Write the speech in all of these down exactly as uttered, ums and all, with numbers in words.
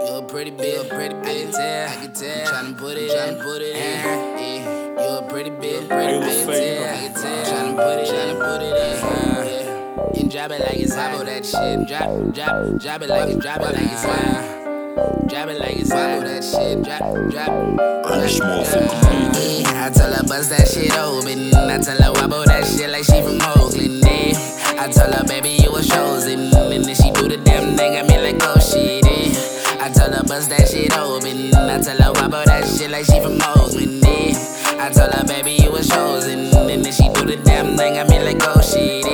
You a pretty bitch, you a pretty bitch. I can tell, I'm tryna put it, tryna put it in. Yeah. You a pretty bitch, pretty bitch. I can tell, tryna put it, tryna put it in. Yeah. You can drop it like it's hot, that shit. Drop, drop, drop it like it's, drop it like it's hot. Drop it like it's hot, that shit. Drop, drop. I tell her bust that shit open. I tell her wobble that shit like she from Oakland. I tell her baby you a chosen, and then she do the damn thing. I mean like oh shit. I tell her bust that shit open. I tell her wobble that shit like she from Oakland. I tell her baby you was chosen, and then she do the damn thing. I mean like oh shit.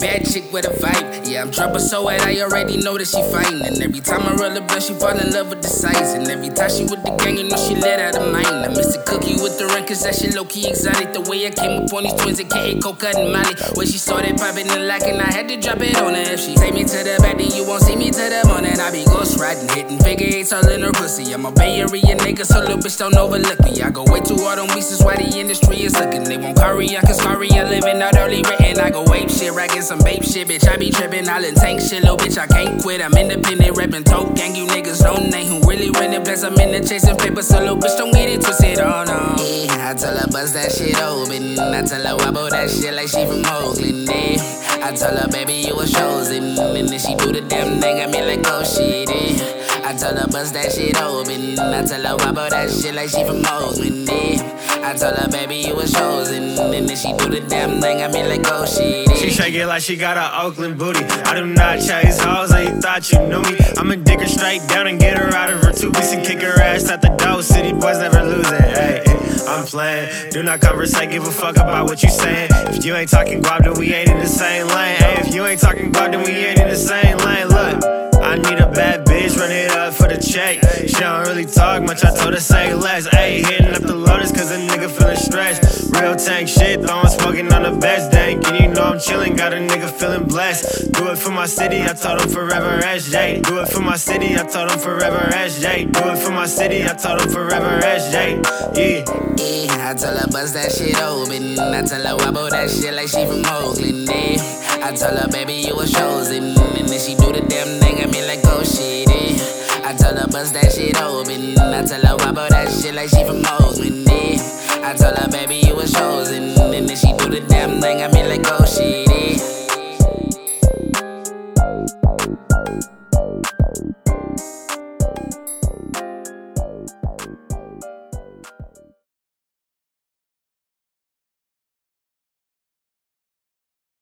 Bad chick with a vibe. Yeah, I'm trouble so hard I already know that she fine. And every time I roll a blunt, she fall in love with the size. And every time she with the gang, you know she let out of mind. I miss the cookie with the run, cause that shit low-key exotic. The way I came up on these twins, it can't coke and Molly. When she started popping the lock and I had to drop it on her. If she take me to the back, then you won't see me to the morning. I be ghost riding, hitting figure eights all in her pussy. I'm a Bay Area nigga, so little bitch don't overlook me. I go way too hard on weeks, that's why the industry is looking. They won't carry on, cause carry on living out early written. I go ape shit, racking some babe shit, bitch. I be trippin', I'll tank shit, little bitch. I can't quit. I'm independent, rappin' tote gang. You niggas don't name who really win it. Plus, I'm in the chasing paper, so little bitch don't get it twisted on. Oh, no. Yeah, I tell her bust that shit open. I tell her wobble that shit like she from Oakland. Yeah. I tell her baby you was chosen, and then she do the damn thing. I mean like oh shit. Yeah. I tell her bust that shit open. I tell her wobble that shit like she from Oakland. Yeah. I told her, baby, you was chosen, and then she do the damn thing. I mean, like, oh, shit. She shake it like she got a Oakland booty. I do not chase hoes, I ain't thought you knew me. I'ma dick her straight down and get her out of her two-piece and kick her ass out the door. City boys never losing. Hey, hey, I'm playing. Do not conversate, give a fuck about what you saying. If you ain't talking guap, then we ain't in the same lane. Hey, if you ain't talking guap, then we ain't in the same lane. Look. I need a bad bitch, run it up for the check. She don't really talk much, I told her say less. Ayy, hitting up the lotus cause a nigga feeling stressed. Real tank shit, throwing smoking on the best. Dank, and you know I'm chilling, got a nigga feeling blessed. Do it for my city, I told him forever S J. Do it for my city, I told him forever S J. Do it for my city, I told him forever S J. Yeah. Yeah, I tell her bust that shit open. I tell her wobble that shit like she from Oakland. Yeah. I told her, baby, you was chosen, and then she do the damn thing. I mean, like, oh shit, yeah. I told her, bust that shit open. I told her, wobble that shit like she from Oakland, yeah. I told her, baby, you was chosen, and then she do the damn thing. I mean, like, oh shit, yeah.